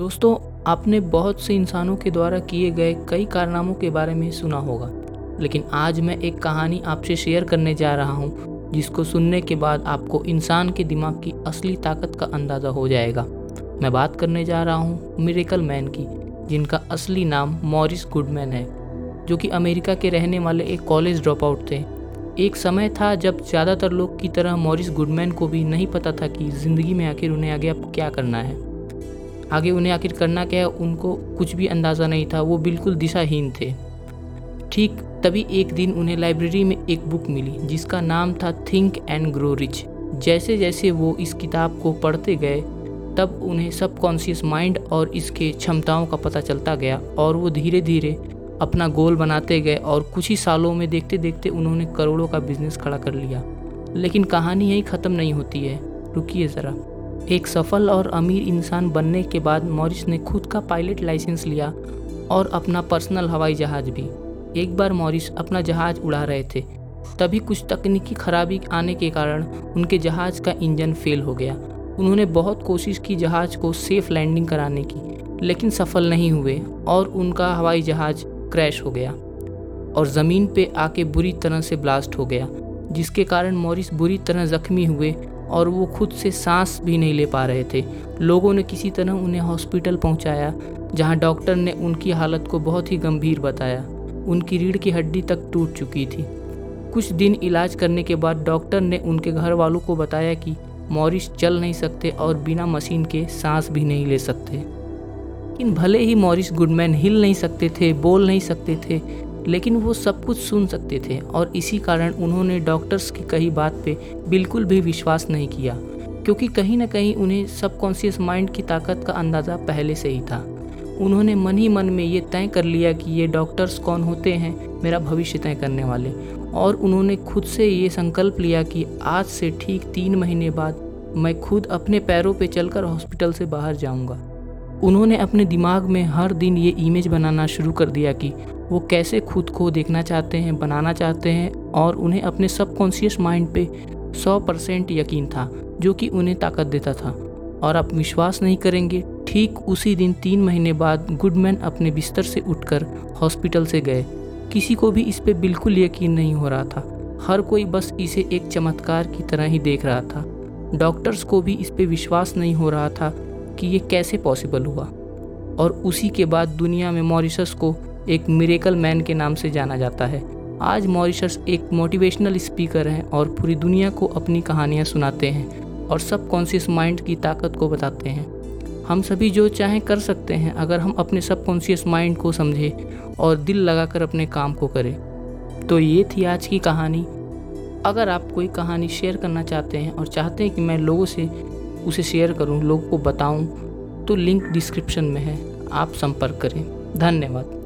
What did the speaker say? दोस्तों, आपने बहुत से इंसानों के द्वारा किए गए कई कारनामों के बारे में सुना होगा, लेकिन आज मैं एक कहानी आपसे शेयर करने जा रहा हूँ जिसको सुनने के बाद आपको इंसान के दिमाग की असली ताकत का अंदाज़ा हो जाएगा। मैं बात करने जा रहा हूँ मिरेकल मैन की, जिनका असली नाम मॉरिस गुडमैन है, जो कि अमेरिका के रहने वाले एक कॉलेज ड्रॉप आउट थे। एक समय था जब ज़्यादातर लोग की तरह मॉरिस गुडमैन को भी नहीं पता था कि ज़िंदगी में आखिर उन्हें आगे अब क्या करना है, आगे उन्हें आखिर करना क्या है, उनको कुछ भी अंदाज़ा नहीं था। वो बिल्कुल दिशाहीन थे। ठीक तभी एक दिन उन्हें लाइब्रेरी में एक बुक मिली जिसका नाम था थिंक एंड ग्रो रिच। जैसे जैसे वो इस किताब को पढ़ते गए, तब उन्हें सबकॉन्शियस माइंड और इसके क्षमताओं का पता चलता गया, और वो धीरे धीरे अपना गोल बनाते गए, और कुछ ही सालों में देखते देखते उन्होंने करोड़ों का बिजनेस खड़ा कर लिया। लेकिन कहानी यहीं ख़त्म नहीं होती है, रुकिए ज़रा। एक सफल और अमीर इंसान बनने के बाद मॉरिस ने खुद का पायलट लाइसेंस लिया और अपना पर्सनल हवाई जहाज़ भी। एक बार मॉरिस अपना जहाज़ उड़ा रहे थे, तभी कुछ तकनीकी खराबी आने के कारण उनके जहाज़ का इंजन फेल हो गया। उन्होंने बहुत कोशिश की जहाज़ को सेफ़ लैंडिंग कराने की, लेकिन सफल नहीं हुए और उनका हवाई जहाज़ क्रैश हो गया और ज़मीन पे आके बुरी तरह से ब्लास्ट हो गया, जिसके कारण मॉरिस बुरी तरह ज़ख्मी हुए और वो खुद से सांस भी नहीं ले पा रहे थे। लोगों ने किसी तरह उन्हें हॉस्पिटल पहुंचाया, जहां डॉक्टर ने उनकी हालत को बहुत ही गंभीर बताया। उनकी रीढ़ की हड्डी तक टूट चुकी थी। कुछ दिन इलाज करने के बाद डॉक्टर ने उनके घर वालों को बताया कि मॉरिस चल नहीं सकते और बिना मशीन के सांस भी नहीं ले सकते। लेकिन भले ही मॉरिस गुडमैन हिल नहीं सकते थे, बोल नहीं सकते थे, लेकिन वो सब कुछ सुन सकते थे, और इसी कारण उन्होंने डॉक्टर्स की कही बात पे बिल्कुल भी विश्वास नहीं किया, क्योंकि कहीं ना कहीं उन्हें सबकॉन्शियस माइंड की ताकत का अंदाज़ा पहले से ही था। उन्होंने मन ही मन में ये तय कर लिया कि ये डॉक्टर्स कौन होते हैं मेरा भविष्य तय करने वाले, और उन्होंने खुद से ये संकल्प लिया कि आज से ठीक 3 महीने बाद मैं खुद अपने पैरों पर चलकर हॉस्पिटल से बाहर जाऊँगा। उन्होंने अपने दिमाग में हर दिन ये इमेज बनाना शुरू कर दिया कि वो कैसे खुद को देखना चाहते हैं, बनाना चाहते हैं, और उन्हें अपने सबकॉन्शियस माइंड पे 100% यकीन था, जो कि उन्हें ताकत देता था। और आप विश्वास नहीं करेंगे, ठीक उसी दिन 3 महीने बाद गुडमैन अपने बिस्तर से उठकर हॉस्पिटल से गए। किसी को भी इस पे बिल्कुल यकीन नहीं हो रहा था, हर कोई बस इसे एक चमत्कार की तरह ही देख रहा था। डॉक्टर्स को भी इस पे विश्वास नहीं हो रहा था कि ये कैसे पॉसिबल हुआ, और उसी के बाद दुनिया में मॉरिस को एक मिरेकल मैन के नाम से जाना जाता है। आज मॉरिस एक मोटिवेशनल स्पीकर हैं और पूरी दुनिया को अपनी कहानियाँ सुनाते हैं और सबकॉन्शियस माइंड की ताकत को बताते हैं। हम सभी जो चाहें कर सकते हैं अगर हम अपने सबकॉन्शियस माइंड को समझें और दिल लगाकर अपने काम को करें। तो ये थी आज की कहानी। अगर आप कोई कहानी शेयर करना चाहते हैं और चाहते हैं कि मैं लोगों से उसे शेयर करूं, लोगों को बताऊं, तो लिंक डिस्क्रिप्शन में है, आप संपर्क करें। धन्यवाद।